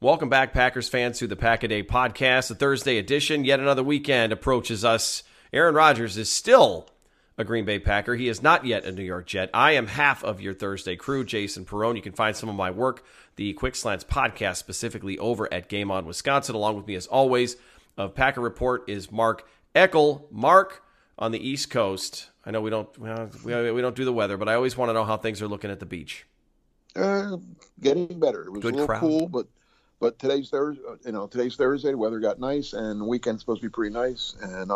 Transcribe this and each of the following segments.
Welcome back, Packers fans, to the Pack a Day podcast, the Thursday edition. Yet another weekend approaches us. Aaron Rodgers is still a Green Bay Packer. He is not yet a New York Jet. I am half of your Thursday crew, Jason Perrone. You can find some of my work, the Quick Slants podcast, specifically over at Game On Wisconsin. Along with me, as always, of Packer Report is Mark Eckel. Mark, on the East Coast, I know we don't do the weather, but I always want to know how things are looking at the beach. Getting better. It was good, a little crowd. Cool, But today's Thursday, the weather got nice, and the weekend's supposed to be pretty nice, and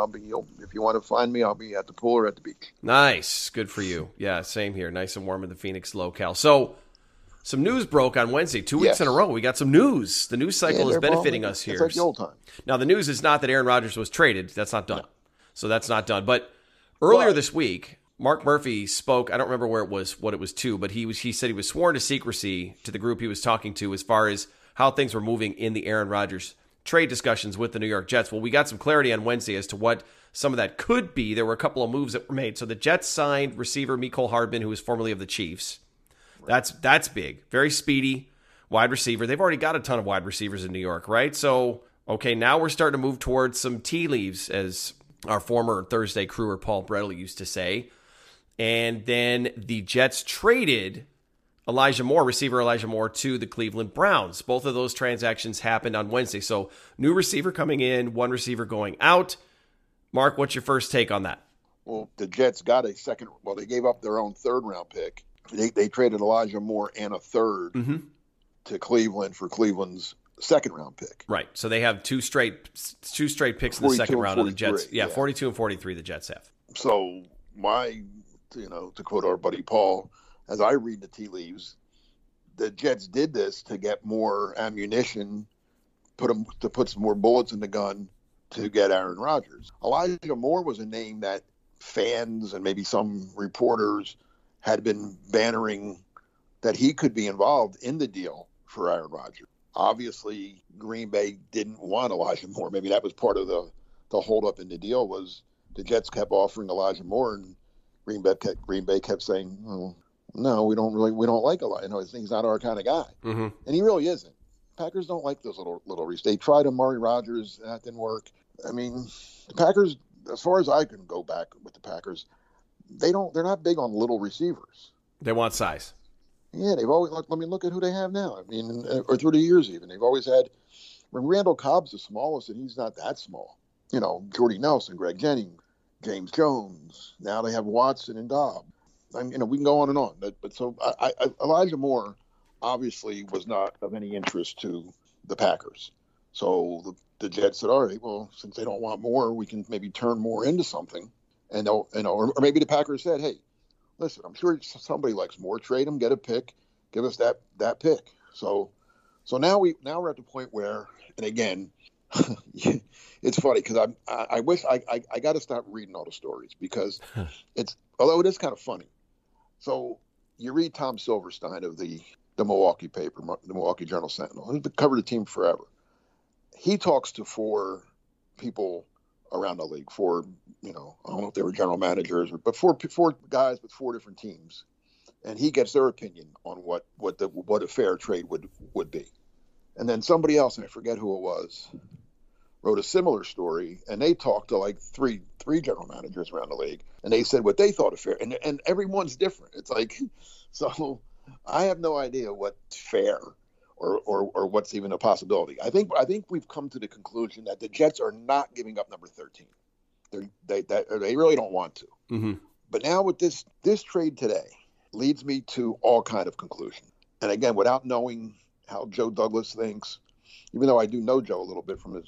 if you want to find me, I'll be at the pool or at the beach. Nice. Good for you. Yeah, same here. Nice and warm in the Phoenix locale. So, some news broke on Wednesday. 2 weeks in a row, we got some news. The news cycle is benefiting us here. It's like the old time. Now, the news is not that Aaron Rodgers was traded. That's not done. No. So, that's not done. But earlier this week, Mark Murphy spoke. I don't remember where it was, what it was to, but he said he was sworn to secrecy to the group he was talking to as far as how things were moving in the Aaron Rodgers trade discussions with the New York Jets. Well, we got some clarity on Wednesday as to what some of that could be. There were a couple of moves that were made. So the Jets signed receiver Mecole Hardman, who was formerly of the Chiefs. That's big. Very speedy wide receiver. They've already got a ton of wide receivers in New York, right? So, okay, now we're starting to move towards some tea leaves, as our former Thursday crewer Paul Brettley used to say. And then the Jets traded receiver Elijah Moore to the Cleveland Browns. Both of those transactions happened on Wednesday. So new receiver coming in, one receiver going out. Mark, what's your first take on that? Well, the Jets got a second. Well, they gave up their own third-round pick. They traded Elijah Moore and a third to Cleveland for Cleveland's second-round pick. Right. So they have two straight picks in the second round of the Jets. Yeah, 42 and 43 the Jets have. So to quote our buddy Paul, as I read the tea leaves, the Jets did this to get more ammunition, to put some more bullets in the gun to get Aaron Rodgers. Elijah Moore was a name that fans and maybe some reporters had been bannering that he could be involved in the deal for Aaron Rodgers. Obviously, Green Bay didn't want Elijah Moore. Maybe that was part of the holdup in the deal, was the Jets kept offering Elijah Moore, and Green Bay kept saying, well, no, we don't like Elijah. No, he's not our kind of guy, mm-hmm. and he really isn't. Packers don't like those little reaches. They tried Amari Rodgers, and that didn't work. I mean, the Packers, as far as I can go back with the Packers, they're not big on little receivers. They want size. Yeah, they've always – I mean, look at who they have now. I mean, or through the years even. They've always had – Randall Cobb's the smallest, and he's not that small. You know, Jordy Nelson, Greg Jennings, James Jones. Now they have Watson and Dobb. I mean, you know, we can go on and on. But Elijah Moore obviously was not of any interest to the Packers. So the Jets said, all right, well, since they don't want Moore, we can maybe turn Moore into something. And they'll, you know, or maybe the Packers said, hey, listen, I'm sure somebody likes Moore. Trade him, get a pick, give us that pick. So now we're at the point where, and again, it's funny because I wish I got to stop reading all the stories because although it is kind of funny. So you read Tom Silverstein of the Milwaukee paper, the Milwaukee Journal Sentinel, who's covered the team forever. He talks to four people around the league, I don't know if they were general managers, but four guys with four different teams, and he gets their opinion on what a fair trade would be. And then somebody else, and I forget who it was, wrote a similar story, and they talked to like three general managers around the league, and they said what they thought a fair, and everyone's different. It's like, so I have no idea what's fair or what's even a possibility. I think we've come to the conclusion that the Jets are not giving up number 13. They really don't want to. Mm-hmm. But now with this trade today leads me to all kind of conclusions. And again, without knowing how Joe Douglas thinks, even though I do know Joe a little bit from his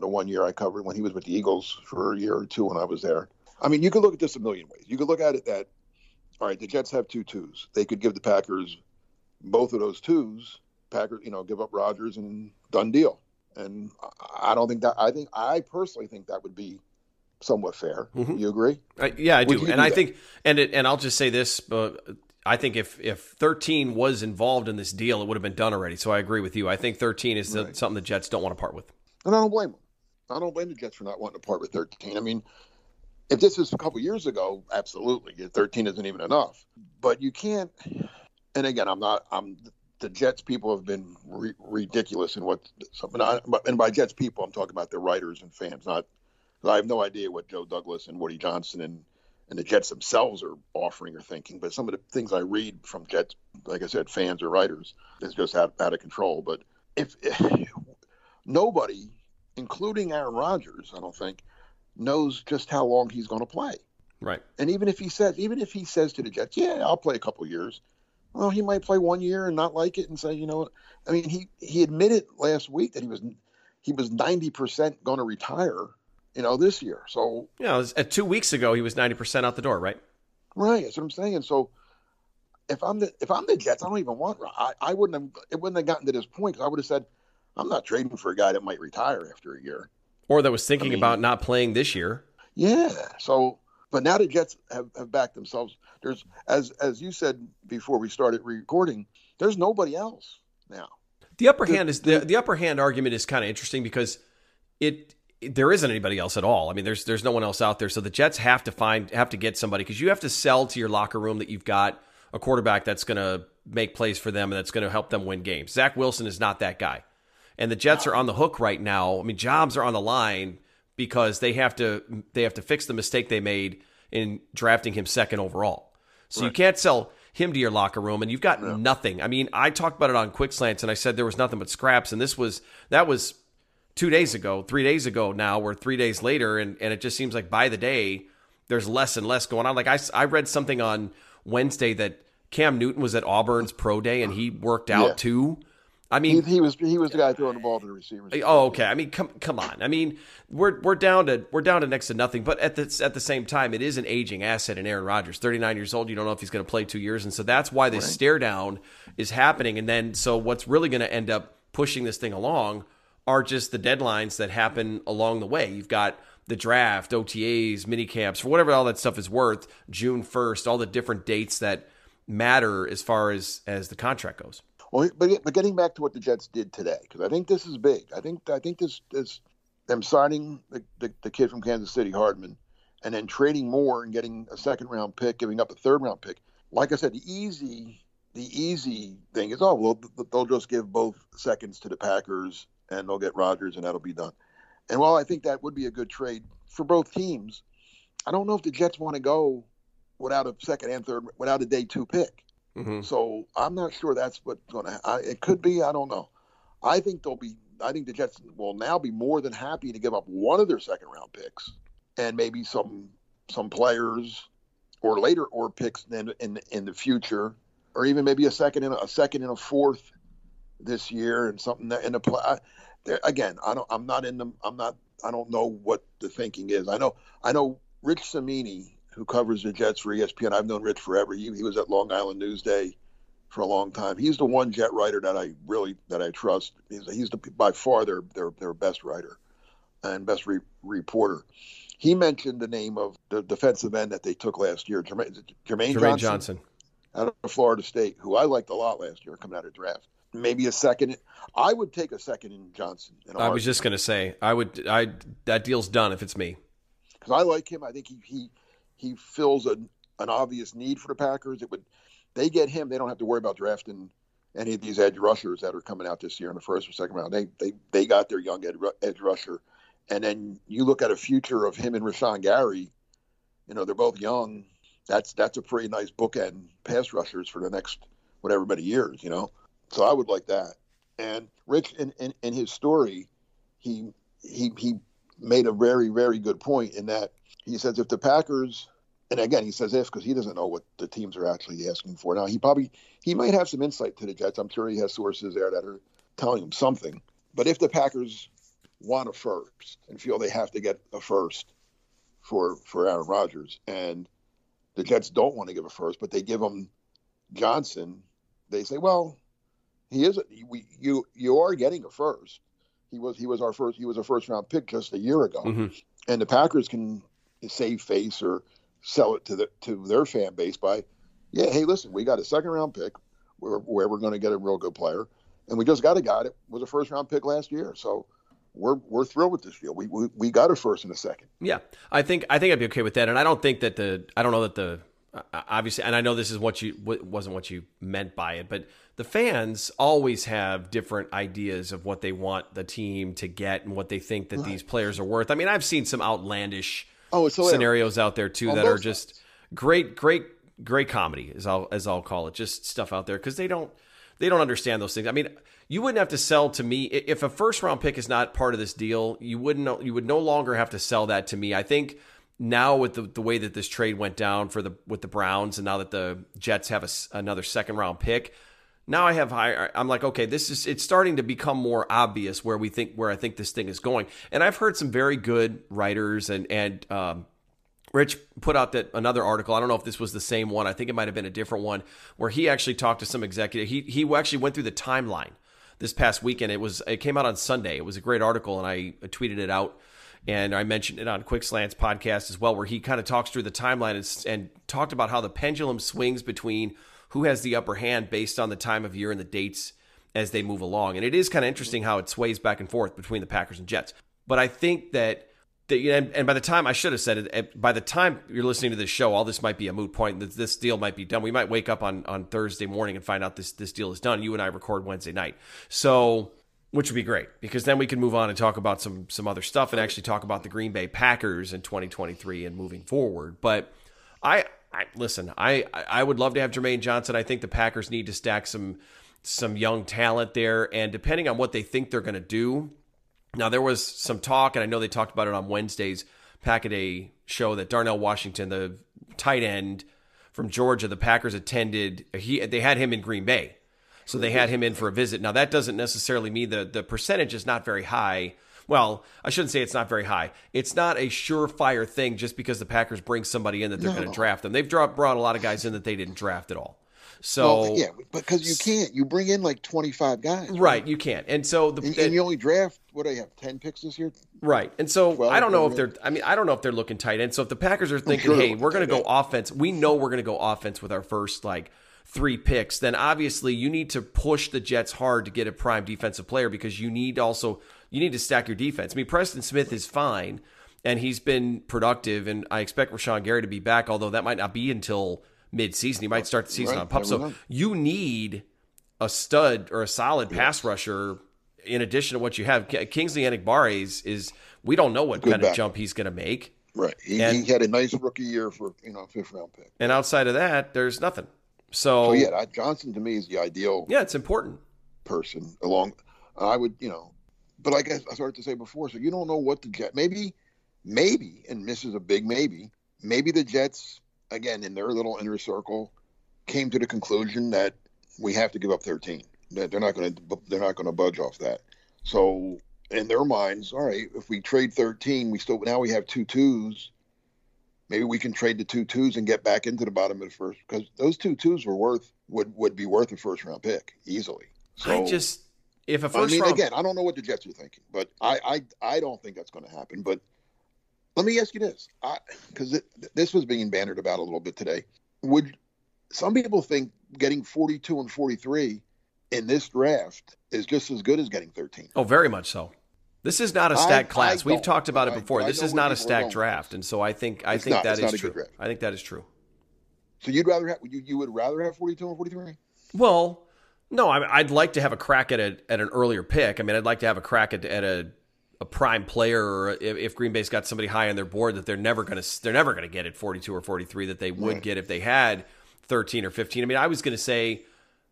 the one year I covered when he was with the Eagles for a year or two when I was there. I mean, you could look at this a million ways. You could look at it that, all right, the Jets have 2 twos. They could give the Packers both of those twos. Packers, you know, give up Rodgers and done deal. And I don't think that. I personally think that would be somewhat fair. Mm-hmm. You agree? Yeah, I do. And I think, and I'll just say this: I think if 13 was involved in this deal, it would have been done already. So I agree with you. I think 13 is something the Jets don't want to part with. And I don't blame them. I don't blame the Jets for not wanting to part with 13. I mean, if this was a couple years ago, absolutely, 13 isn't even enough. But you can't. And again, the Jets people have been ridiculous in what – and by Jets people, I'm talking about the writers and fans. Not, I have no idea what Joe Douglas and Woody Johnson and the Jets themselves are offering or thinking, but some of the things I read from Jets, like I said, fans or writers, is just out of control. But if nobody, including Aaron Rodgers, I don't think, knows just how long he's going to play. Right. And even if he says to the Jets, yeah, I'll play a couple years – well, he might play 1 year and not like it and say, you know, I mean, he admitted last week that he was 90% going to retire, you know, this year. So yeah, it was, 2 weeks ago he was 90% out the door, right? Right, that's what I'm saying. So if I'm the Jets, I don't even want. I wouldn't have. It wouldn't have gotten to this point because I would have said, I'm not trading for a guy that might retire after a year, or that was thinking about not playing this year. Yeah. So. But now the Jets have backed themselves. There's, as you said before we started recording, there's nobody else now. The upper hand is the upper hand argument is kind of interesting because there isn't anybody else at all. I mean, there's no one else out there. So the Jets have to get somebody because you have to sell to your locker room that you've got a quarterback that's going to make plays for them and that's going to help them win games. Zach Wilson is not that guy, and the Jets are on the hook right now. I mean, jobs are on the line. Because they have to fix the mistake they made in drafting him second overall. So right. You can't sell him to your locker room, and you've got nothing. I mean, I talked about it on Quick Slants, and I said there was nothing but scraps, and that was 2 days ago, 3 days ago now, or 3 days later, and it just seems like by the day, there's less and less going on. Like I read something on Wednesday that Cam Newton was at Auburn's Pro Day, and he worked out too. I mean, he was the guy throwing the ball to the receivers. Oh, okay. I mean, come on. I mean, we're down to next to nothing. But at the same time, it is an aging asset in Aaron Rodgers, 39 years old. You don't know if he's going to play 2 years, and so that's why this stare down is happening. And then, so what's really going to end up pushing this thing along are just the deadlines that happen along the way. You've got the draft, OTAs, mini camps, for whatever all that stuff is worth. June 1st, all the different dates that matter as far as the contract goes. But getting back to what the Jets did today, because I think this is big. I think this is them signing the kid from Kansas City, Hardman, and then trading Moore and getting a second-round pick, giving up a third-round pick. Like I said, the easy thing is, oh, well, they'll just give both seconds to the Packers and they'll get Rodgers and that'll be done. And while I think that would be a good trade for both teams, I don't know if the Jets want to go without a second and third, without a day two pick. Mm-hmm. So I'm not sure that's what's going to happen. It could be, I don't know. I think the Jets will now be more than happy to give up one of their second round picks and maybe some players or later or picks in the future, or even maybe a second and a fourth this year and something that in the play. Again, I don't know what the thinking is. I know Rich Cimini, who covers the Jets for ESPN. I've known Rich forever. He was at Long Island Newsday for a long time. He's the one Jet writer that I trust. He's by far their best writer and best reporter. He mentioned the name of the defensive end that they took last year, Jermaine Johnson out of Florida State, who I liked a lot last year coming out of draft. Maybe a second. I would take a second in Johnson. I was just going to say, that deal's done if it's me. Because I like him. I think he fills an obvious need for the Packers. They get him, they don't have to worry about drafting any of these edge rushers that are coming out this year in the first or second round. They got their young edge rusher. And then you look at a future of him and Rashawn Gary. They're both young. That's a pretty nice bookend pass rushers for the next whatever many years. So I would like that. And Rich, in his story, he made a very, very good point in that he says if the Packers, and again he says if because he doesn't know what the teams are actually asking for now. He might have some insight to the Jets. I'm sure he has sources there that are telling him something. But if the Packers want a first and feel they have to get a first for Aaron Rodgers, and the Jets don't want to give a first, but they give him Johnson, they say, well, he isn't. You are getting a first. He was our first. He was a first round pick just a year ago, mm-hmm. And the Packers can save face or sell it to their fan base by, yeah, hey, listen, we got a second round pick where we're going to get a real good player, and we just got a guy that was a first round pick last year, so we're thrilled with this deal. We got a first and a second. Yeah, I think I'd be okay with that, and I don't think that obviously, and I know this is wasn't what you meant by it, but the fans always have different ideas of what they want the team to get and what they think that these players are worth. I mean, I've seen some outlandish scenarios out there too that are just great comedy, as I'll call it, just stuff out there because they don't understand those things. I mean, you wouldn't have to sell to me if a first round pick is not part of this deal. You would no longer have to sell that to me. I think. Now with the way that this trade went down with the Browns, and now that the Jets have another second round pick, now I have higher. I'm like, okay, it's starting to become more obvious where I think this thing is going. And I've heard some very good writers and Rich put out another article. I don't know if this was the same one. I think it might have been a different one where he actually talked to some executive. He actually went through the timeline this past weekend. It came out on Sunday. It was a great article, and I tweeted it out. And I mentioned it on Quick Slant's podcast as well, where he kind of talks through the timeline and talked about how the pendulum swings between who has the upper hand based on the time of year and the dates as they move along. And it is kind of interesting how it sways back and forth between the Packers and Jets. But I think that by the time I should have said it, by the time you're listening to this show, all this might be a moot point. This deal might be done. We might wake up on Thursday morning and find out this deal is done. You and I record Wednesday night. So... which would be great, because then we can move on and talk about some other stuff and actually talk about the Green Bay Packers in 2023 and moving forward. But I would love to have Jermaine Johnson. I think the Packers need to stack some young talent there. And depending on what they think they're going to do. Now, there was some talk, and I know they talked about it on Wednesday's Pack-A-Day show, that Darnell Washington, the tight end from Georgia, the Packers attended. They had him in Green Bay. So they had him in for a visit. Now, that doesn't necessarily mean the percentage is not very high. Well, I shouldn't say it's not very high. It's not a surefire thing just because the Packers bring somebody in that they're going to draft them. They've brought a lot of guys in that they didn't draft at all. So well, yeah, because you can't. You bring in like 25 guys. Right, you can't. And so and you only draft, what do you have, 10 picks this year? Right. And so I don't know if they're looking tight end. So if the Packers are thinking, hey, we're going to go offense. We know we're going to go offense with our first, like, three picks, then obviously you need to push the Jets hard to get a prime defensive player, because you need to stack your defense. I mean, Preston Smith is fine, and he's been productive, and I expect Rashawn Gary to be back, although that might not be until midseason. He might start the season on pup. So you need a stud or a solid pass rusher in addition to what you have. Kingsley Enagbare is we don't know what kind of jump he's going to make. Right. He had a nice rookie year for, a 5th round pick. And outside of that, there's nothing. So yeah, Johnson to me is the ideal. Yeah, it's important person along. I would, but like I started to say before, so you don't know what the Jets, maybe, and this is a big maybe the Jets, again, in their little inner circle, came to the conclusion that we have to give up 13. That they're not going to budge off that. So in their minds, all right, if we trade 13, now we have 2 twos. Maybe we can trade the 2 twos and get back into the bottom of the first, because those 2 twos would be worth a 1st round pick easily. So again, I don't know what the Jets are thinking, but I don't think that's going to happen. But let me ask you this, because this was being bantered about a little bit today. Would some people think getting 42 and 43 in this draft is just as good as getting 13? Oh, very much so. This is not a stacked class. We've talked about it before. This is not a stacked draft, and so I think that is true. I think that is true. So you would rather have 42 and 43? Well, no, I'd like to have a crack at an earlier pick. I mean, I'd like to have a crack at a prime player, or if Green Bay's got somebody high on their board that they're never going to get at 42 or 43 that they would get if they had 13 or 15. I mean, I was going to say,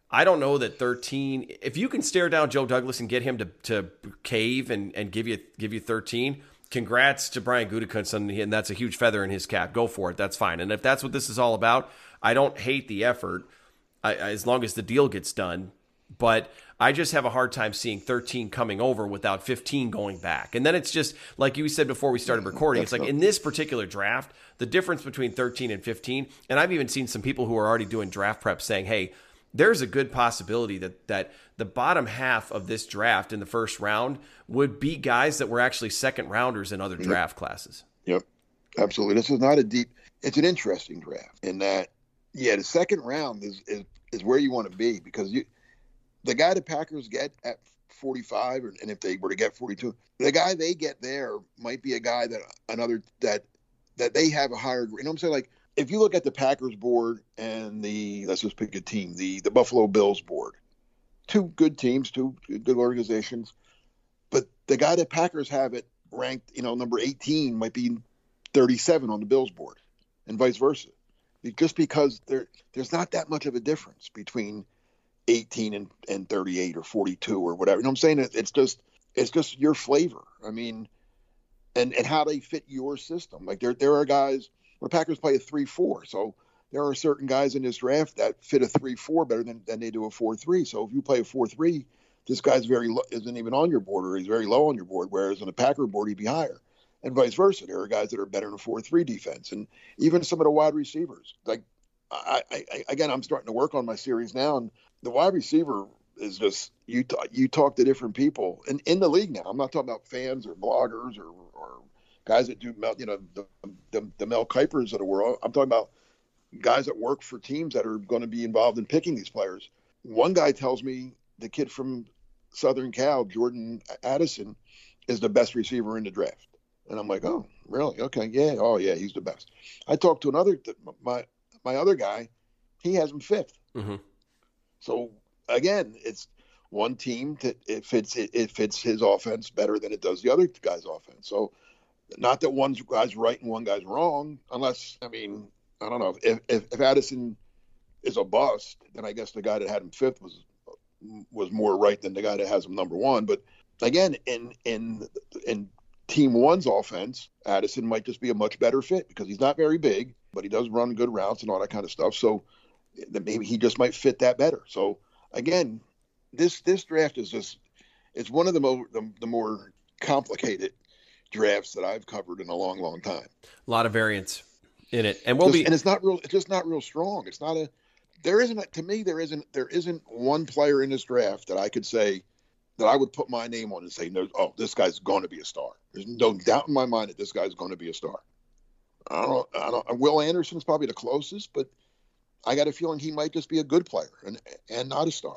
I don't know that 13, if you can stare down Joe Douglas and get him to cave and give you 13, congrats to Brian Gutekunst, and that's a huge feather in his cap. Go for it. That's fine. And if that's what this is all about, I don't hate the effort as long as the deal gets done. But I just have a hard time seeing 13 coming over without 15 going back. And then it's just, like you said before we started recording, it's like in this particular draft, the difference between 13 and 15, and I've even seen some people who are already doing draft prep saying, hey, there's a good possibility that the bottom half of this draft in the 1st round would be guys that were actually 2nd rounders in other draft classes. Yep, absolutely. This is not a deep – it's an interesting draft in that, the 2nd round is where you want to be, because you – the guy the Packers get at 45, and if they were to get 42, the guy they get there might be a guy that they have a higher. You know what I'm saying? Like, if you look at the Packers board and let's just pick a team, the Buffalo Bills board, 2 good teams, 2 good organizations, but the guy that Packers have it ranked, number 18 might be 37 on the Bills board, and vice versa, just because there's not that much of a difference between 18 and 38 or 42 or whatever. You know what I'm saying? It's just your flavor. I mean, and how they fit your system. Like there are guys, the Packers play a 3-4. So there are certain guys in this draft that fit a 3-4 better than they do a 4-3. So if you play a 4-3, this guy's isn't even on your board, or he's very low on your board. Whereas on a Packer board, he'd be higher, and vice versa. There are guys that are better in a 4-3 defense. And even some of the wide receivers, like I I'm starting to work on my series now, and the wide receiver is just, you talk to different people and in the league now. I'm not talking about fans or bloggers or guys that do the Mel Kuypers of the world. I'm talking about guys that work for teams that are going to be involved in picking these players. One guy tells me the kid from Southern Cal, Jordan Addison, is the best receiver in the draft, and I'm like, oh, really? Okay, yeah, oh yeah, he's the best. I talked to another my other guy, he has him 5th. Mm-hmm. So again, it's one team that it fits his offense better than it does the other guy's offense. So not that one guy's right and one guy's wrong, unless, I mean, I don't know, if Addison is a bust, then I guess the guy that had him 5th was more right than the guy that has him number 1. But again, in team 1's offense, Addison might just be a much better fit because he's not very big, but he does run good routes and all that kind of stuff. So that maybe he just might fit that better. So again, this draft is just, it's one of the more complicated drafts that I've covered in a long, long time. A lot of variance in it, and it's just not real strong. It's not there isn't one player in this draft that I could say that I would put my name on and say, no, oh, this guy's going to be a star. There's no doubt in my mind that this guy's going to be a star. I don't know. Will Anderson's probably the closest, but I got a feeling he might just be a good player and not a star.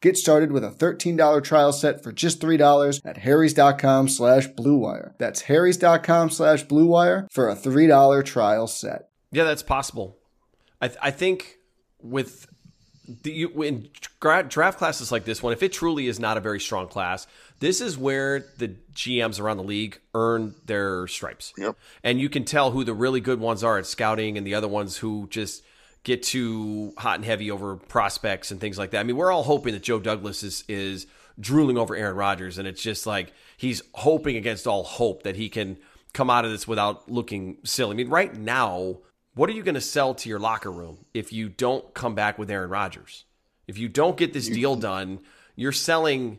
Get started with a $13 trial set for just $3 at harrys.com/Blue Wire. That's harrys.com/Blue Wire for a $3 trial set. Yeah, that's possible. I think with in draft classes like this one, if it truly is not a very strong class, this is where the GMs around the league earn their stripes. Yep. And you can tell who the really good ones are at scouting and the other ones who just get too hot and heavy over prospects and things like that. I mean, we're all hoping that Joe Douglas is drooling over Aaron Rodgers, and it's just like he's hoping against all hope that he can come out of this without looking silly. I mean, right now, what are you going to sell to your locker room if you don't come back with Aaron Rodgers? If you don't get this deal done, you're selling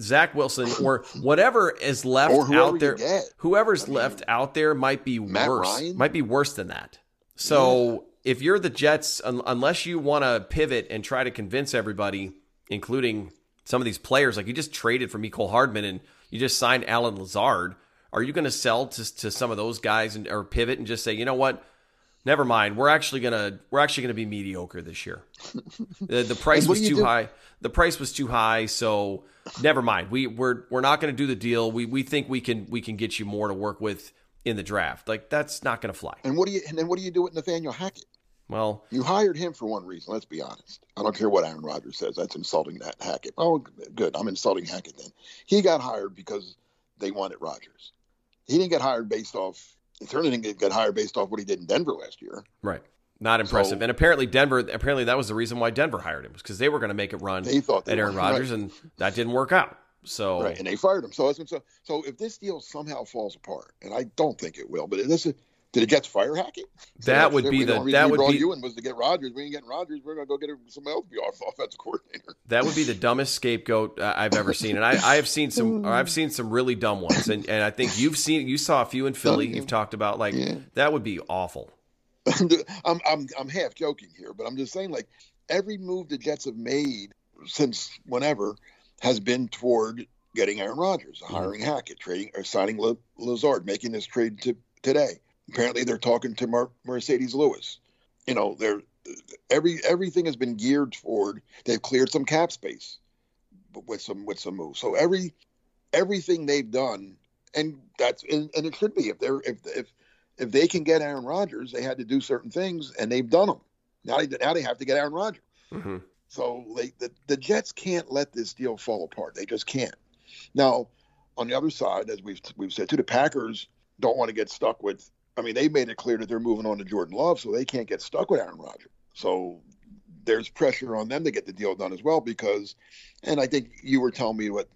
Zach Wilson or whatever is left out there. Whoever's left out there might be worse than that. So... yeah. If you're the Jets, unless you want to pivot and try to convince everybody, including some of these players, like you just traded for Mecole Hardman and you just signed Alan Lazard, are you going to sell to some of those guys and or pivot and just say, you know what, never mind, we're actually gonna be mediocre this year. The price was too high. The price was too high, so never mind. We're not going to do the deal. We think we can get you more to work with in the draft. Like, that's not going to fly. And then what do you do with Nathaniel Hackett? Well, you hired him for one reason. Let's be honest. I don't care what Aaron Rodgers says. That's insulting to Hackett. Oh, good. I'm insulting Hackett then. He got hired because they wanted Rodgers. He didn't get hired based off. He certainly didn't get hired based off what he did in Denver last year. Right. Not impressive. So, and apparently that was the reason why Denver hired him, was because they were going to make it run at Aaron Rodgers, right, and that didn't work out. So right, and they fired him. So if this deal somehow falls apart, and I don't think it will, but did the Jets fire Hackett? That was to get Rodgers. We ain't getting Rodgers. We're gonna go get somebody else to be off offensive coordinator. That would be the dumbest scapegoat I've ever seen, and I've seen some really dumb ones, and I think you saw a few in Philly. You've talked about that would be awful. I'm half joking here, but I'm just saying, like, every move the Jets have made since whenever has been toward getting Aaron Rodgers, hiring Hackett, trading or signing Lazard, making this trade today. Apparently, they're talking to Mercedes Lewis. You know, everything has been geared toward. They've cleared some cap space with some moves. So everything they've done, and it should be, if they can get Aaron Rodgers, they had to do certain things, and they've done them. Now they have to get Aaron Rodgers. Mm-hmm. So the Jets can't let this deal fall apart. They just can't. Now, on the other side, as we've said too, the Packers don't want to get stuck with. I mean, they made it clear that they're moving on to Jordan Love, so they can't get stuck with Aaron Rodgers. So there's pressure on them to get the deal done as well because, and I think you were telling me what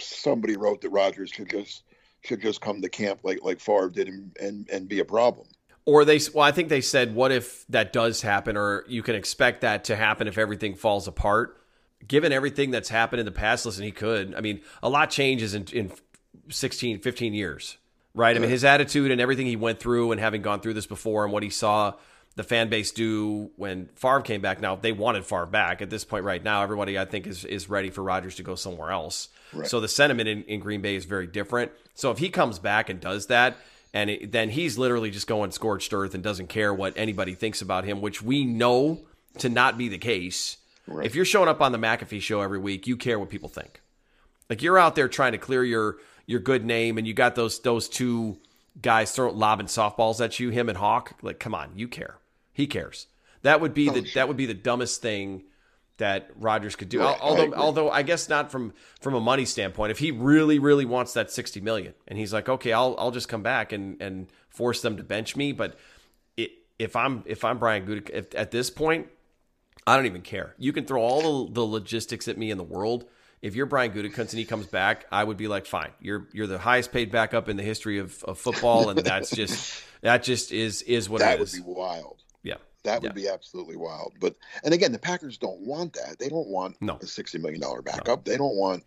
somebody wrote, that Rodgers should just come to camp like Favre did and be a problem. Or I think they said, what if that does happen, or you can expect that to happen if everything falls apart? Given everything that's happened in the past, listen, he could. I mean, a lot changes in 16, 15 years, right? Yeah. I mean, his attitude and everything he went through, and having gone through this before, and what he saw the fan base do when Favre came back. Now, they wanted Favre back. At this point right now, everybody, I think, is ready for Rodgers to go somewhere else. Right. So the sentiment in Green Bay is very different. So if he comes back and does that, and then he's literally just going scorched earth and doesn't care what anybody thinks about him, which we know to not be the case. Right. If you're showing up on the McAfee show every week, you care what people think. Like, you're out there trying to clear your good name, and you got those two guys lobbing softballs at you, him and Hawk. Like, come on, you care. He cares. That would be the dumbest thing that Rodgers could do. Right. Although I guess not from a money standpoint. If he really, really wants that $60 million, and he's like, okay, I'll just come back and force them to bench me. But if I'm Brian Gutekunst at this point, I don't even care. You can throw all the logistics at me in the world. If you're Brian Gutekunst and he comes back, I would be like, fine. You're the highest paid backup in the history of football, and that just is what it is. That would be wild. Yeah. That would be absolutely wild. But, and again, the Packers don't want that. They don't want a $60 million backup. No.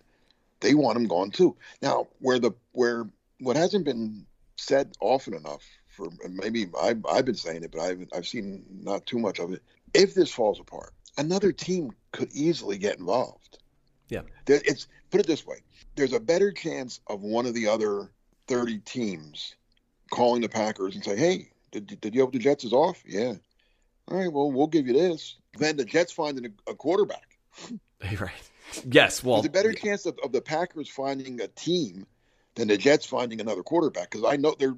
They want him gone too. Now, what hasn't been said often enough, for maybe I've been saying it, but I've seen not too much of it. If this falls apart, another team could easily get involved. Yeah. Put it this way. There's a better chance of one of the other 30 teams calling the Packers and say, hey, did you hope the Jets is off? Yeah. All right, well, we'll give you this. Then the Jets finding a quarterback. Right. Yes. Well, there's a better chance of the Packers finding a team than the Jets finding another quarterback, because I know there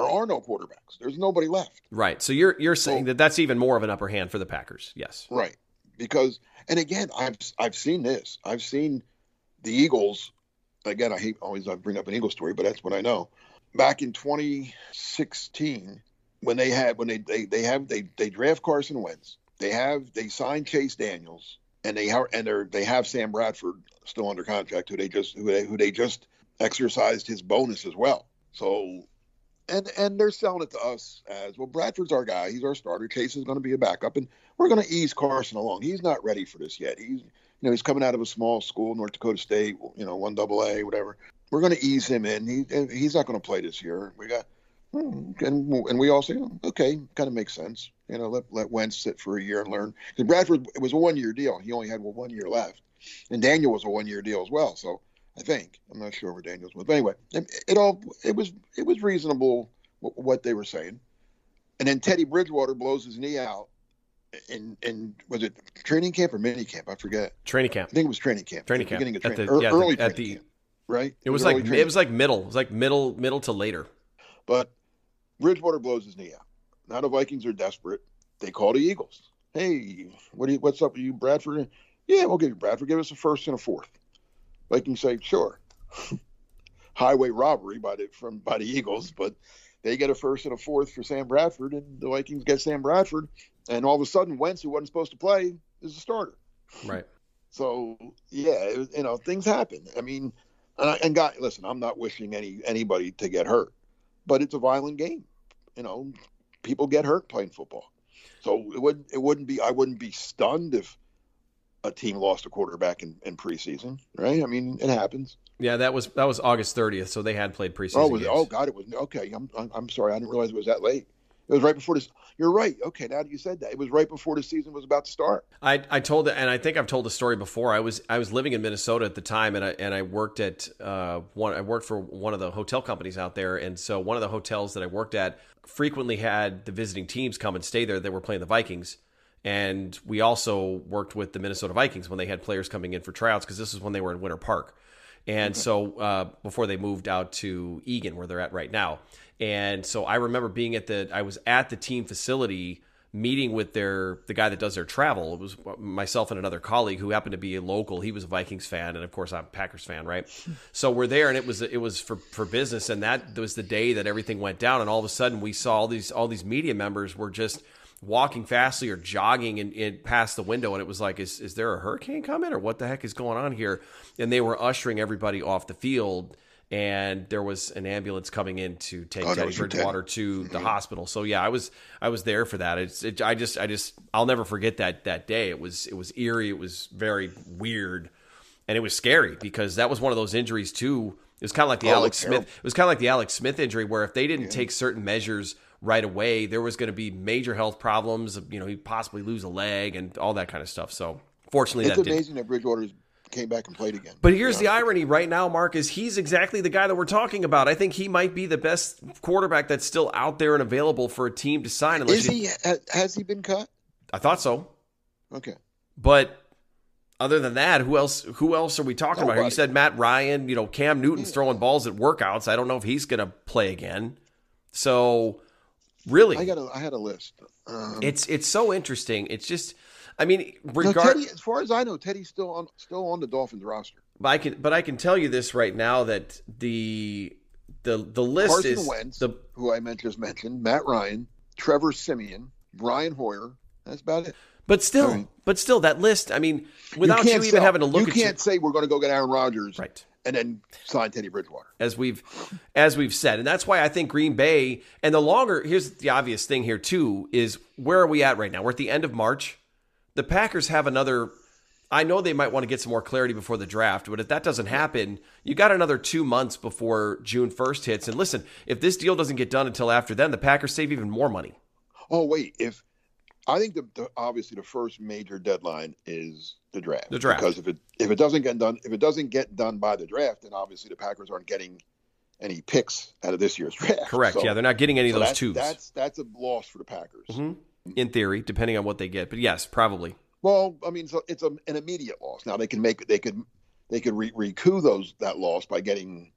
are no quarterbacks. There's nobody left. Right. So you're saying that's even more of an upper hand for the Packers. Yes. Right. Because, and again, I've seen this. I've seen the Eagles. Again, I bring up an Eagles story, but that's what I know. Back in 2016, when they draft Carson Wentz, they signed Chase Daniels, and they have Sam Bradford still under contract, who they just exercised his bonus as well. So, and they're selling it to us as, well, Bradford's our guy, he's our starter, Chase is going to be a backup, and we're going to ease Carson along. He's not ready for this yet. He's coming out of a small school, North Dakota State, 1AA, whatever. We're going to ease him in. He's not going to play this year. And we all say, okay, kind of makes sense. Let Wentz sit for a year and learn. Because Bradford, it was a one-year deal. He only had 1 year left. And Daniel was a one-year deal as well. So I think, I'm not sure where Daniel's was. But anyway, it was reasonable what they were saying. And then Teddy Bridgewater blows his knee out in was it training camp or mini camp? I forget. Training camp. I think it was training camp. Training camp. Right? It was like middle. It was like middle to later. But Bridgewater blows his knee out. Now the Vikings are desperate. They call the Eagles. Hey, what's up with you, Bradford? Yeah, we'll give you Bradford. Give us a first and a fourth. Vikings say, sure. Highway robbery by the Eagles, but they get a first and a fourth for Sam Bradford, and the Vikings get Sam Bradford, and all of a sudden Wentz, who wasn't supposed to play, is the starter. Right. So yeah, things happen. I mean, listen, I'm not wishing anybody to get hurt, but it's a violent game. People get hurt playing football. So I wouldn't be stunned if a team lost a quarterback in preseason, right? I mean, it happens. Yeah, that was August 30th, so they had played preseason. It was okay. I'm sorry, I didn't realize it was that late. It was right before this. You're right. Okay, now that you said that, it was right before the season was about to start. I told it, and I think I've told the story before. I was living in Minnesota at the time, and I worked at I worked for one of the hotel companies out there, and so one of the hotels that I worked at frequently had the visiting teams come and stay there that were playing the Vikings. And we also worked with the Minnesota Vikings when they had players coming in for tryouts, because this is when they were in Winter Park. And so before they moved out to Eagan, where they're at right now. And so I remember I was at the team facility meeting with the guy that does their travel. It was myself and another colleague who happened to be a local. He was a Vikings fan, and of course I'm a Packers fan, right? So we're there, and it was for business, and that was the day that everything went down. And all of a sudden, we saw all these media members were just walking fastly or jogging and past the window, and it was like, is there a hurricane coming, or what the heck is going on here? And they were ushering everybody off the field. And there was an ambulance coming in to take Teddy Bridgewater to the hospital. So yeah, I was there for that. I'll never forget that day. It was eerie. It was very weird, and it was scary because that was one of those injuries too. It was kind of like the Alex Smith injury, where if they didn't take certain measures right away, there was going to be major health problems. You know, he'd possibly lose a leg and all that kind of stuff. So fortunately, it's amazing that Bridgewater's came back and played again. But here's the irony right now, Mark, is he's exactly the guy that we're talking about. I think he might be the best quarterback that's still out there and available for a team to sign. Unless has he been cut? I thought so. Okay. But other than that, who else are we talking about here? You said Matt Ryan, you know, Cam Newton's throwing balls at workouts. I don't know if he's going to play again. So really, I had a list. It's so interesting. It's just, I mean, as far as I know, Teddy's still on the Dolphins roster. But I can tell you this right now that the list Carson is Wentz, who I just mentioned, Matt Ryan, Trevor Siemian, Brian Hoyer. That's about it. But still, that list. I mean, without you even having to look, you can't say we're going to go get Aaron Rodgers, right? And then sign Teddy Bridgewater, as we've said, and that's why I think Green Bay. And here's the obvious thing here too is where are we at right now? We're at the end of March. The Packers have I know they might want to get some more clarity before the draft, but if that doesn't happen, you got another 2 months before June 1st hits. And listen, if this deal doesn't get done until after then, the Packers save even more money. Oh, wait. I think obviously the first major deadline is the draft. The draft. Because if it doesn't get done by the draft, then obviously the Packers aren't getting any picks out of this year's draft. Correct. So, yeah, they're not getting any of those twos. That's a loss for the Packers. Mm-hmm. In theory, depending on what they get, but yes, probably. Well, I mean, so it's an immediate loss. Now they could recoup that loss by getting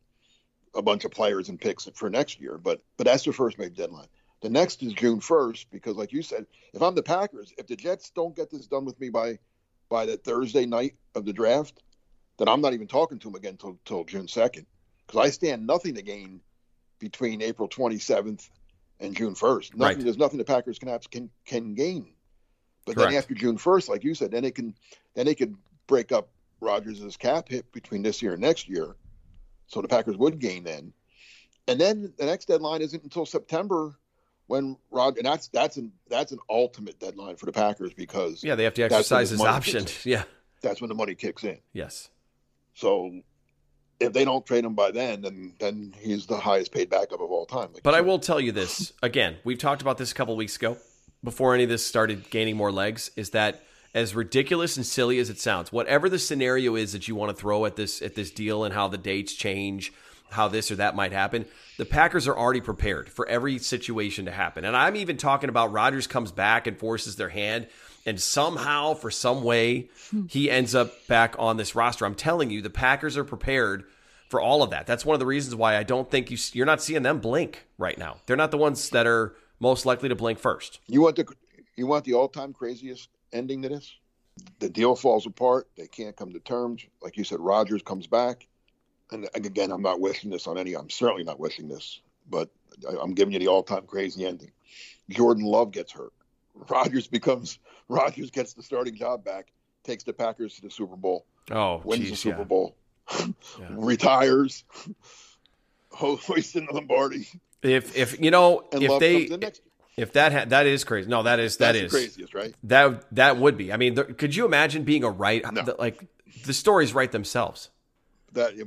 a bunch of players and picks for next year. But that's the first major deadline. The next is June 1st, because, like you said, if I'm the Packers, if the Jets don't get this done with me by the Thursday night of the draft, then I'm not even talking to them again till June 2nd, because I stand nothing to gain between April 27th. And June 1st, right. There's nothing the Packers can gain. But correct. Then after June 1st, like you said, then they could break up Rodgers' cap hit between this year and next year, so the Packers would gain then. And then the next deadline isn't until September, when Rodgers, and that's an ultimate deadline for the Packers, because yeah, they have to exercise his option. Yeah, that's when the money kicks in. Yes. So if they don't trade him by then he's the highest paid backup of all time. But I will tell you this. Again, we've talked about this a couple of weeks ago before any of this started gaining more legs, is that as ridiculous and silly as it sounds, whatever the scenario is that you want to throw at this deal and how the dates change, how this or that might happen, the Packers are already prepared for every situation to happen. And I'm even talking about Rodgers comes back and forces their hand, and somehow, for some way, he ends up back on this roster. I'm telling you, the Packers are prepared for all of that. That's one of the reasons why I don't think you're not seeing them blink right now. They're not the ones that are most likely to blink first. You want the all-time craziest ending to this? The deal falls apart. They can't come to terms. Like you said, Rodgers comes back. And again, I'm not wishing this on any. I'm certainly not wishing this. But I'm giving you the all-time crazy ending. Jordan Love gets hurt. Rodgers gets the starting job back, takes the Packers to the Super Bowl, wins the Super Bowl, yeah. Retires, hoisting the Lombardi. If that is crazy. No, that's the craziest, right? That would be. I mean, could you imagine being the stories write themselves? That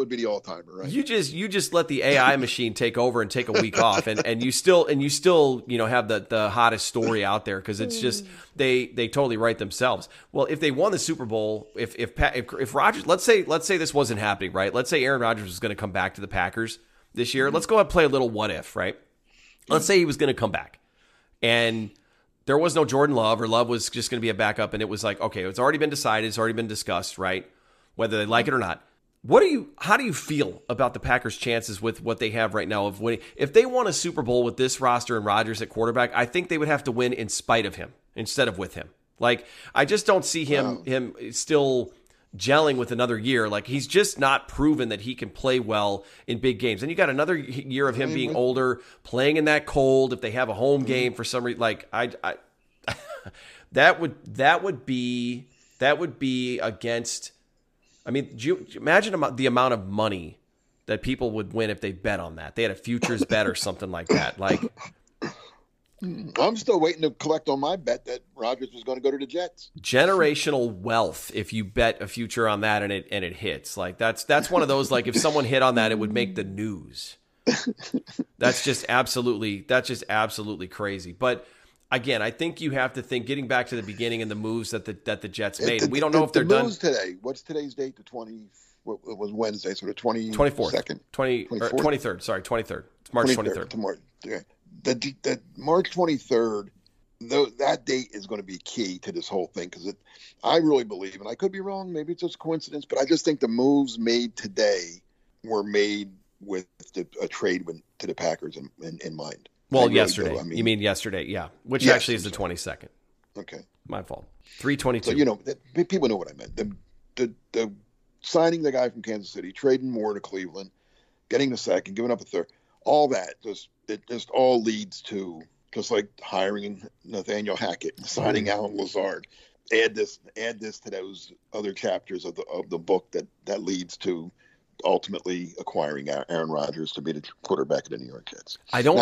would be the all timer, right? You just let the AI machine take over and take a week off, and you still you know have the hottest story out there, because it's just they totally write themselves. Well, if they won the Super Bowl, if Rodgers, let's say this wasn't happening, right? Let's say Aaron Rodgers was going to come back to the Packers this year. Mm-hmm. Let's go ahead and play a little what if, right? Mm-hmm. Let's say he was going to come back, and there was no Jordan Love, or Love was just going to be a backup, and it was like, okay, it's already been decided, it's already been discussed, right? Whether they like it or not, How do you feel about the Packers' chances with what they have right now of winning? If they won a Super Bowl with this roster and Rodgers at quarterback, I think they would have to win in spite of him instead of with him. Like, I just don't see him still gelling with another year. Like, he's just not proven that he can play well in big games. And you got another year of him being older, playing in that cold. If they have a home game for some reason, like I that would be against. I mean, do you imagine the amount of money that people would win if they bet on that? They had a futures bet or something like that. Like, I'm still waiting to collect on my bet that Rodgers was going to go to the Jets. Generational wealth if you bet a future on that and it hits. Like, that's one of those, like, if someone hit on that, it would make the news. That's just absolutely crazy. But again, I think you have to think, getting back to the beginning and the moves that the Jets made. We don't know if they're done. Today. What's today's date? It was Wednesday, so the 23rd. It's March 23rd. The March 23rd, though, that date is going to be key to this whole thing, because I really believe, and I could be wrong, maybe it's just coincidence, but I just think the moves made today were made with a trade to the Packers in mind. Well, yesterday. You mean yesterday, yeah. Which actually is the 22nd. Okay. My fault. 322. So, people know what I meant. The signing the guy from Kansas City, trading Moore to Cleveland, getting the second, giving up a third, all that, it just all leads to, just like hiring Nathaniel Hackett and signing Alan Lazard. Add this to those other chapters of the book that leads to ultimately acquiring Aaron Rodgers to be the quarterback of the New York Jets. I don't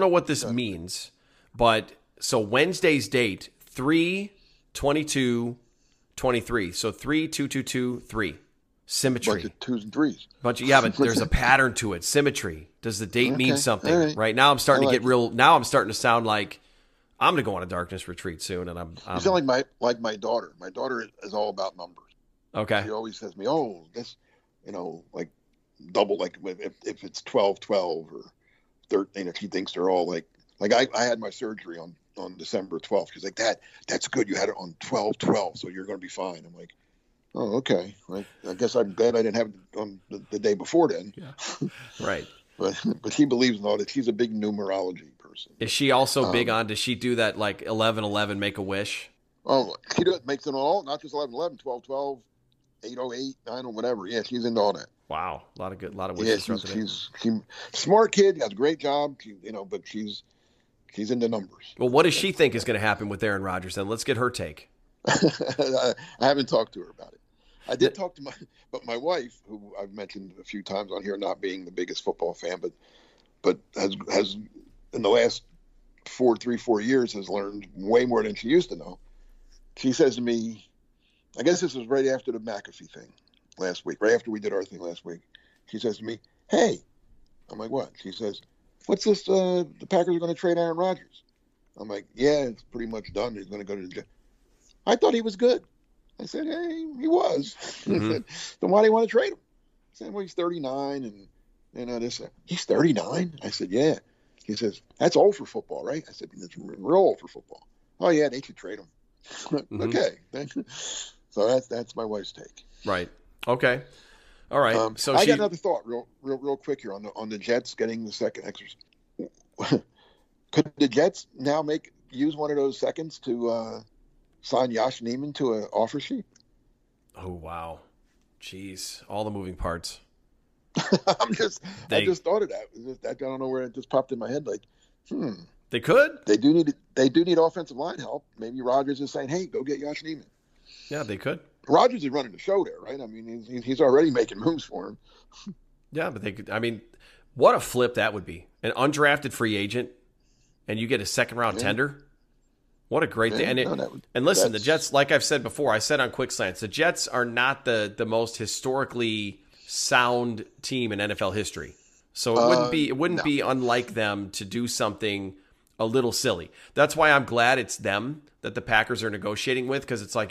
know what this means, but so Wednesday's date, 3/22/23. So 3/22/23. Symmetry. Bunch of twos and threes. But there's a pattern to it. Symmetry. Does the date mean something? Right now I'm starting to get real. Now I'm starting to sound like I'm going to go on a darkness retreat soon, and I'm you sound like my daughter. My daughter is all about numbers. Okay. She always says to me, oh, this, like double, like if it's 12 or 13, if she thinks they're all like I had my surgery on December 12th. She's like, Dad, that's good. You had it on 12/12, so you're going to be fine. I'm like, oh, okay. Like, I guess I'm glad I didn't have it on the day before then. Yeah. Right. But she believes in all that. She's a big numerology person. Is she also big on, does she do that like 11/11, make a wish? Oh, she makes it all, not just 11/11, 12/12. 808, 9, or whatever. Yeah, she's into all that. Wow, a lot of wishes. Yeah, she's smart kid, has a great job. She, but she's into numbers. Well, what does she think is going to happen with Aaron Rodgers? Then let's get her take. I haven't talked to her about it. I did talk to my wife, who I've mentioned a few times on here, not being the biggest football fan, but has in the last three, four years has learned way more than she used to know. She says to me, I guess this was right after the McAfee thing last week, right after we did our thing last week. She says to me, hey, I'm like, what? She says, what's this? The Packers are going to trade Aaron Rodgers. I'm like, yeah, it's pretty much done. He's going to go to the Jets. I thought he was good. I said, hey, he was. I said, then why do you want to trade him? I said, well, he's 39. And, this. He's 39? I said, yeah. He says, that's old for football, right? I said, that's real old for football. Oh, yeah, they should trade him. Okay. Thank you. So that's my wife's take. Right. Okay. All right. So I got another thought, real quick here on the Jets getting the second extra. Could the Jets now use one of those seconds to sign Josh Neiman to an offer sheet? Oh wow, jeez, all the moving parts. I just thought of that. I don't know where it just popped in my head. Like, they could. They do need offensive line help. Maybe Rodgers is saying, "Hey, go get Josh Neiman." Yeah, they could. Rodgers is running the show there, right? I mean, he's already making moves for him. Yeah, but they could. I mean, what a flip that would be. An undrafted free agent, and you get a second-round tender. What a great thing. And listen, the Jets, like I've said before, I said on Quick Science, the Jets are not the most historically sound team in NFL history. So it wouldn't be unlike them to do something a little silly. That's why I'm glad it's them that the Packers are negotiating with, because it's like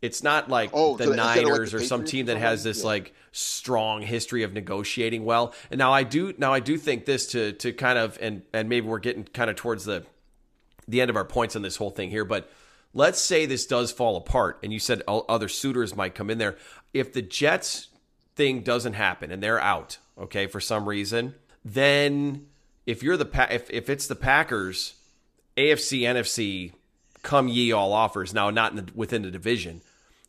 it's not like the Niners or some team that has this like strong history of negotiating well. And now I do think this to kind of, and maybe we're getting kind of towards the end of our points on this whole thing here, but let's say this does fall apart, and you said other suitors might come in there. If the Jets thing doesn't happen and they're out, okay, for some reason, then if you're the if it's the Packers, AFC, NFC, come ye all offers. Now, not in the, within the division,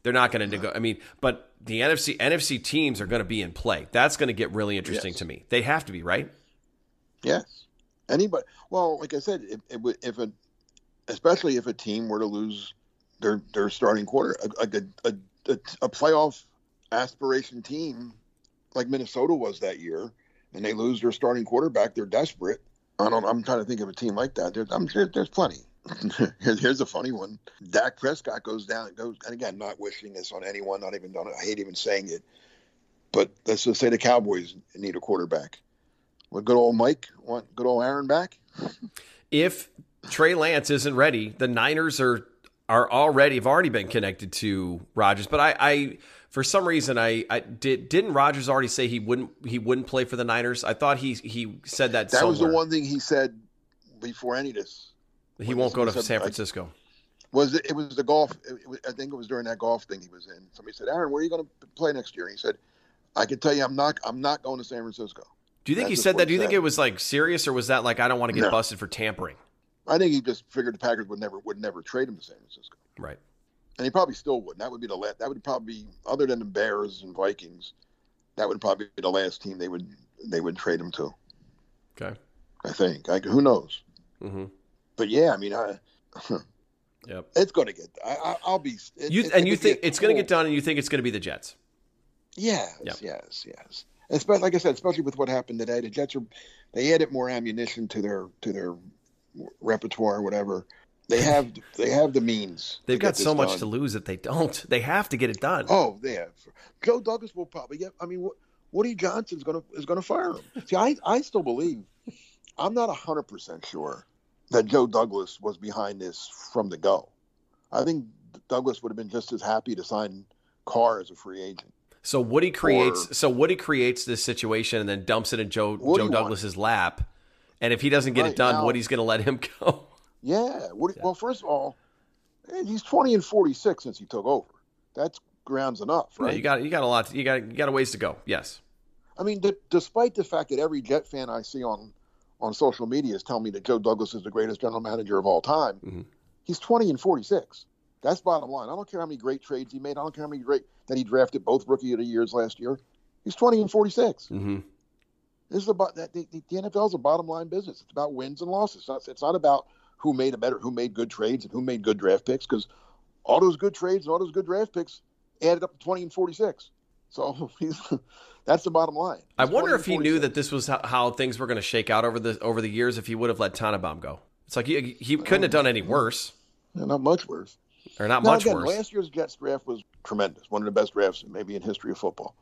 they're not going to go. I mean, but the NFC teams are going to be in play. That's going to get really interesting to me. They have to be, right? Yes. Anybody. Well, like I said, if especially if a team were to lose their starting quarterback, a playoff aspiration team like Minnesota was that year, and they lose their starting quarterback, they're desperate. I'm trying to think of a team like that. There's plenty. Here's a funny one. Dak Prescott goes down. And again, not wishing this on anyone, not even on it. I hate even saying it. But let's just say the Cowboys need a quarterback. Would good old Mike want good old Aaron back? If Trey Lance isn't ready, the Niners have already been connected to Rodgers. But I for some reason didn't Rodgers already say he wouldn't play for the Niners? I thought he said that. That somewhere. Was the one thing he said before any of this. He won't go to San Francisco. It was the golf? I think it was during that golf thing he was in. Somebody said, "Aaron, where are you going to play next year?" And he said, "I can tell you, I'm not going to San Francisco." Do you think he said that? Do you think it was like serious, or was that like I don't want to get busted for tampering? I think he just figured the Packers would never trade him to San Francisco, right? And he probably still wouldn't. That would be the last. That would probably be, other than the Bears and Vikings, that would probably be the last team they would trade him to. Okay, I think. Who knows? Mm-hmm. But yeah, I mean, yep. It's going to get. I'll be. You think it's going to get done, and you think it's going to be the Jets? Yes, yep. yes. Especially, like I said, especially with what happened today, the Jets they added more ammunition to their repertoire, or whatever. They have the means. They've got so much to lose if they don't. They have to get it done. Oh, they have. Joe Douglas will probably get. I mean, Woody Johnson is going to fire him. See, I still believe. I'm not 100% sure that Joe Douglas was behind this from the go. I think Douglas would have been just as happy to sign Carr as a free agent. So Woody creates this situation and then dumps it in Joe Douglas's lap. And if he doesn't get it done, Woody's going to let him go. Yeah. Woody, well, first of all, he's 20-46 since he took over. That's grounds enough, right? Yeah, you got a lot. You got a ways to go. Yes. I mean, despite the fact that every Jet fan I see on social media is telling me that Joe Douglas is the greatest general manager of all time. Mm-hmm. He's 20-46. That's bottom line. I don't care how many great trades he made. I don't care how many great that he drafted both rookie of the years last year. He's 20-46. Mm-hmm. This is about that. The NFL is a bottom line business. It's about wins and losses. It's not about who made good trades and who made good draft picks. Cause all those good trades and all those good draft picks added up to 20-46. So that's the bottom line. I wonder if he knew that this was how things were going to shake out over the years. If he would have let Tannenbaum go, it's like he couldn't have done any worse. Not much worse, or not now, much again, worse. Last year's Jets draft was tremendous, one of the best drafts maybe in history of football.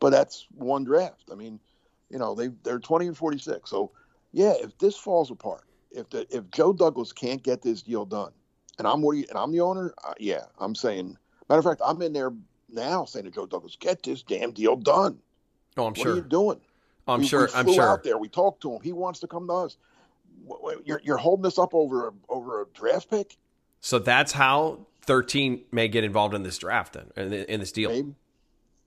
But that's one draft. I mean, you know they're 20-46. So yeah, if this falls apart, if Joe Douglas can't get this deal done, and I'm the owner, I'm saying. Matter of fact, I'm in there now saying to Joe Douglas, get this damn deal done. Oh, I'm sure. What are you doing? We flew out there. We talked to him. He wants to come to us. You're holding us up over a draft pick? So that's how 13 may get involved in this draft then, in this deal. Maybe.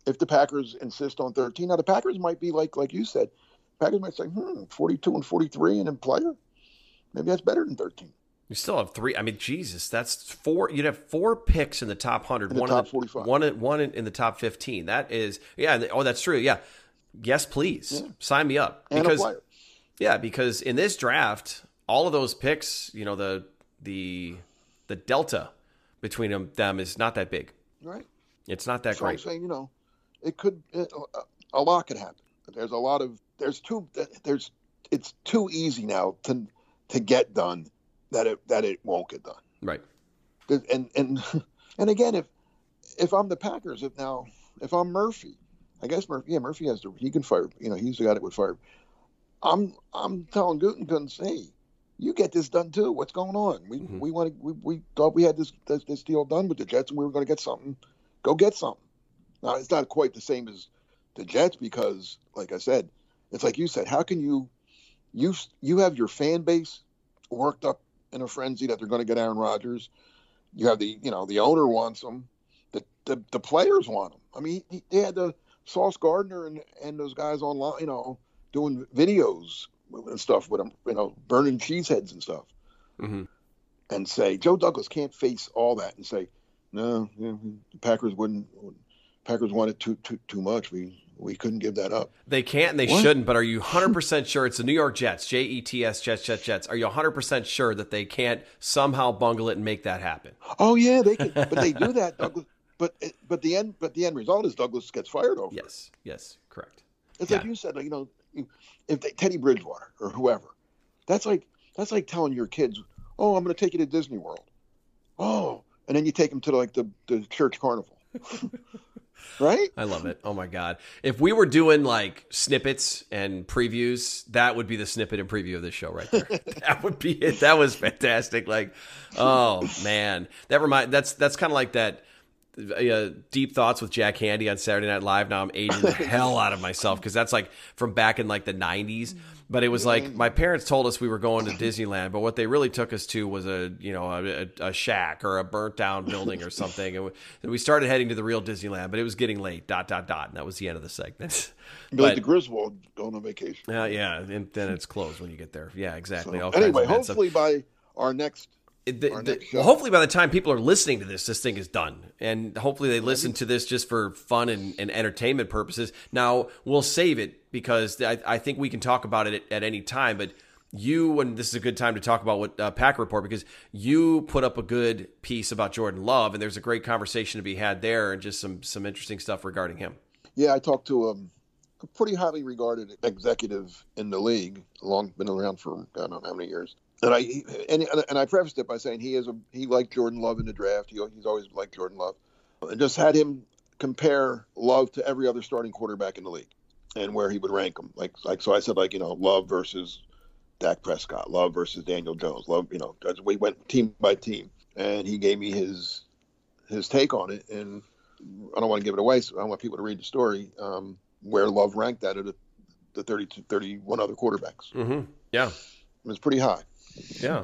If the Packers insist on 13. Now, the Packers might be like you said. Packers might say, 42 and 43 and then player. Maybe that's better than 13. You still have three. I mean, Jesus, that's four. You'd have four picks in the top 100, in the top 45. One in the top 15. That is, that's true. Yeah, yes, please sign me up because in this draft, all of those picks, you know, the delta between them is not that big. Right. It's not that great. I'm saying, you know, a lot could happen. It's too easy now to get done. That it won't get done. Right. And again, if I'm the Packers, if I'm Murphy, I guess Murphy he can fire. You know, he's the guy that would fire. I'm telling Gutekunst, hey, you get this done too. What's going on? We thought we had this deal done with the Jets and we were going to get something. Go get something. Now it's not quite the same as the Jets because, like I said, it's like you said. How can you have your fan base worked up in a frenzy that they're going to get Aaron Rodgers, You have the, you know, the owner wants them. The players want them. I mean, they had the Sauce Gardner and those guys online, you know, doing videos and stuff with them, you know, burning cheese heads and stuff. Mm-hmm. And say, Joe Douglas can't face all that and say, no, you know, the Packers wouldn't. Packers wanted too much. We couldn't give that up. They can't and they shouldn't, but are you 100% sure? It's the New York Jets, Jets, Jets. Are you 100% sure that they can't somehow bungle it and make that happen? Oh, yeah, they can. But they do that, Douglas. But the end result is Douglas gets fired over. Yes, correct. It's like you said, you know, if they, Teddy Bridgewater or whoever, that's like telling your kids, oh, I'm going to take you to Disney World. Oh, and then you take them to like the church carnival. Right? I love it. Oh, my God. If we were doing like snippets and previews, that would be the snippet and preview of this show right there. That would be it. That was fantastic. Like, oh, man. That's kind of like that Deep Thoughts with Jack Handy on Saturday Night Live. Now I'm aging the hell out of myself because that's like from back in like the 90s. But it was like my parents told us we were going to Disneyland, but what they really took us to was a shack or a burnt down building or something. And we started heading to the real Disneyland, but it was getting late, .. And that was the end of the segment. Like the Griswold going on vacation. Yeah. And then it's closed when you get there. Yeah, exactly. So, anyway, hopefully by our next... hopefully by the time people are listening to this thing is done, and hopefully they listen to this just for fun and entertainment purposes. Now we'll save it because I think we can talk about it at any time, but and this is a good time to talk about what Pack Report, because you put up a good piece about Jordan Love and there's a great conversation to be had there and just some interesting stuff regarding him. Yeah. I talked to a pretty highly regarded executive in the league, been around for, I don't know how many years. And I prefaced it by saying he liked Jordan Love in the draft. He's always liked Jordan Love, and just had him compare Love to every other starting quarterback in the league, and where he would rank them. So I said, Love versus Dak Prescott, Love versus Daniel Jones, Love. We went team by team, and he gave me his take on it. And I don't want to give it away, so I want people to read the story where Love ranked out of the 31 other quarterbacks. Mm-hmm. Yeah, it was pretty high. Yeah,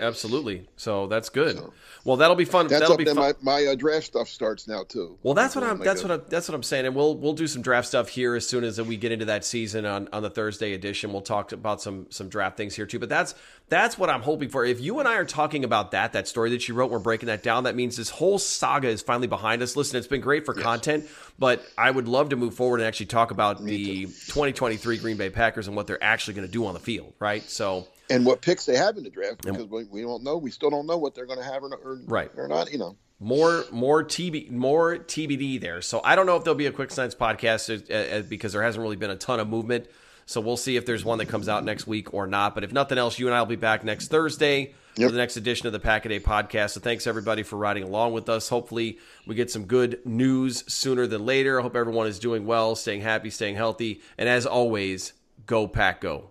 absolutely. So that's good. Well, that'll be fun. That'll be fun. My draft stuff starts now too. Well, that's what I'm saying, and we'll do some draft stuff here as soon as we get into that season on the Thursday edition. We'll talk about some draft things here too. But that's what I'm hoping for. If you and I are talking about that story that you wrote, we're breaking that down. That means this whole saga is finally behind us. Listen, it's been great for content, but I would love to move forward and actually talk about the 2023 Green Bay Packers and what they're actually going to do on the field, right? So. And what picks they have in the draft, because we don't know. We still don't know what they're going to have or not. More TBD there. So I don't know if there'll be a Quick Science podcast because there hasn't really been a ton of movement. So we'll see if there's one that comes out next week or not. But if nothing else, you and I will be back next Thursday for the next edition of the Pack a Day podcast. So thanks everybody for riding along with us. Hopefully we get some good news sooner than later. I hope everyone is doing well, staying happy, staying healthy, and as always, go Pack Go.